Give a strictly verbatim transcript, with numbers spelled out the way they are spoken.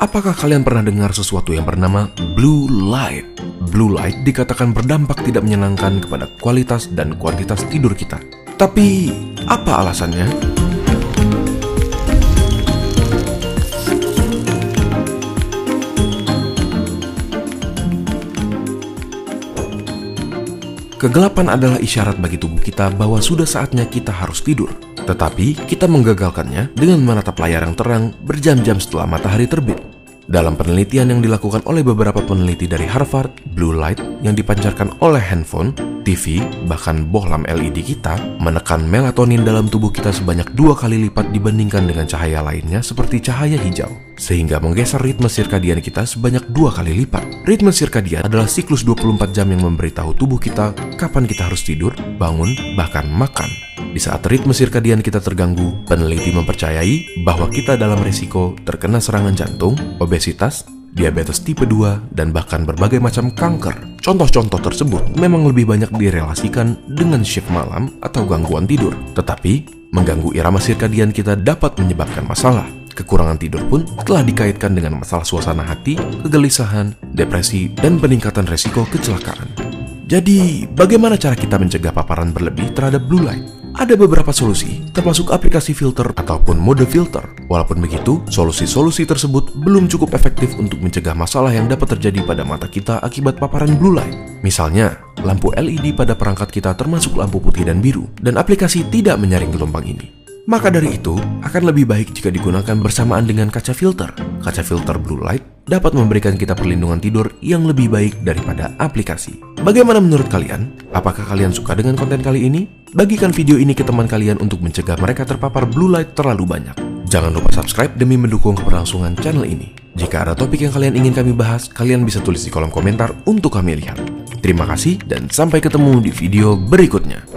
Apakah kalian pernah dengar sesuatu yang bernama blue light? Blue light dikatakan berdampak tidak menyenangkan kepada kualitas dan kuantitas tidur kita. Tapi, apa alasannya? Kegelapan adalah isyarat bagi tubuh kita bahwa sudah saatnya kita harus tidur. Tetapi, kita menggagalkannya dengan menatap layar yang terang berjam-jam setelah matahari terbit. Dalam penelitian yang dilakukan oleh beberapa peneliti dari Harvard, blue light yang dipancarkan oleh handphone, T V, bahkan bohlam L E D kita, menekan melatonin dalam tubuh kita sebanyak dua kali lipat dibandingkan dengan cahaya lainnya seperti cahaya hijau, sehingga menggeser ritme sirkadian kita sebanyak dua kali lipat. Ritme sirkadian adalah siklus dua puluh empat jam yang memberitahu tubuh kita kapan kita harus tidur, bangun, bahkan makan. Di saat ritme sirkadian kita terganggu, peneliti mempercayai bahwa kita dalam risiko terkena serangan jantung, obesitas, diabetes tipe dua, dan bahkan berbagai macam kanker. Contoh-contoh tersebut memang lebih banyak direlasikan dengan shift malam atau gangguan tidur. Tetapi, mengganggu irama sirkadian kita dapat menyebabkan masalah. Kekurangan tidur pun telah dikaitkan dengan masalah suasana hati, kegelisahan, depresi, dan peningkatan risiko kecelakaan. Jadi, bagaimana cara kita mencegah paparan berlebih terhadap blue light? Ada beberapa solusi, termasuk aplikasi filter ataupun mode filter. Walaupun begitu, solusi-solusi tersebut belum cukup efektif untuk mencegah masalah yang dapat terjadi pada mata kita akibat paparan blue light. Misalnya, lampu L E D pada perangkat kita termasuk lampu putih dan biru, dan aplikasi tidak menyaring gelombang ini. Maka dari itu, akan lebih baik jika digunakan bersamaan dengan kaca filter. Kaca filter blue light dapat memberikan kita perlindungan tidur yang lebih baik daripada aplikasi. Bagaimana menurut kalian? Apakah kalian suka dengan konten kali ini? Bagikan video ini ke teman kalian untuk mencegah mereka terpapar blue light terlalu banyak. Jangan lupa subscribe demi mendukung keberlangsungan channel ini. Jika ada topik yang kalian ingin kami bahas, kalian bisa tulis di kolom komentar untuk kami lihat. Terima kasih dan sampai ketemu di video berikutnya.